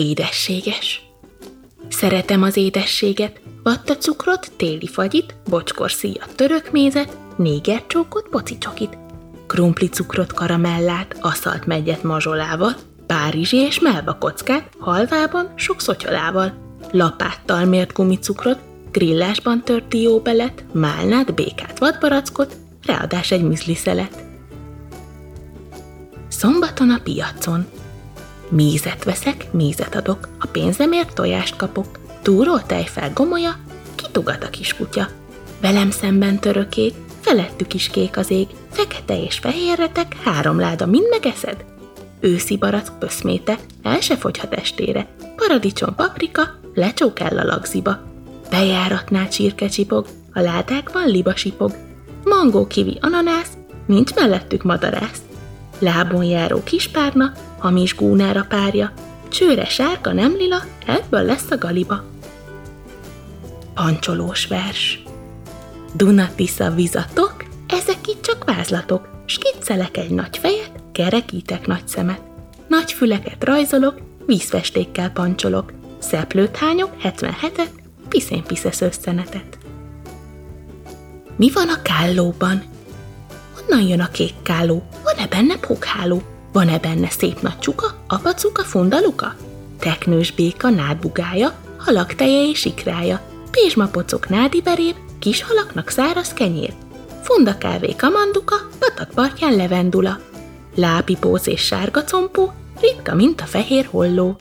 Édességes. Szeretem az édességet, vattacukrot, téli fagyit, bocskorszíjat, török mézet, négercsókot, pocicsokit, krumplicukrot, karamellát, aszalt megyet mazsolával, párizsi és melva kockát, halvában, sok szotyolával, lapáttal mért gumicukrot, grillásban tört dióbelet, málnát, békát, vadbarackot, ráadás egy műzliszelet. Szombaton a piacon. Mézet veszek, mézet adok, a pénzemért tojást kapok, túró tejfel gomolya, kitugat a kiskutya. Velem szemben törökék, felettük is kék az ég, fekete és fehér retek, 3 láda mind megeszed. Őszi barack pöszméte, el se fogyhat estére, paradicsom paprika, lecsókell a lagziba. Bejáratnál csirke csipog, a ládákban liba sipog, mangó, kivi, ananász, nincs mellettük madarász. Lábon járó kispárna, hamis gúnára párja, csőre sárga, nem lila, ebből lesz a galiba. Pancsolós vers. Dunatisza vizatok, ezek itt csak vázlatok, skiccelek egy nagy fejet, kerekítek nagy szemet. Nagy füleket rajzolok, vízfestékkel pancsolok, szeplőt hányok, 77-et, piszén-piszesz összenetet. Mi van a kállóban? Honnan jön a kék kálló? Van-e benne pókháló? Van-e benne szép nagy csuka, apacuka, fundaluka? Teknős béka nádbugája, halak teje és ikrája, pézsmapocok nádiberéb, kis halaknak száraz kenyér, fundakávé kamanduka, patakpartján levendula, lápipóc és sárga compó, ritka mint a fehér holló.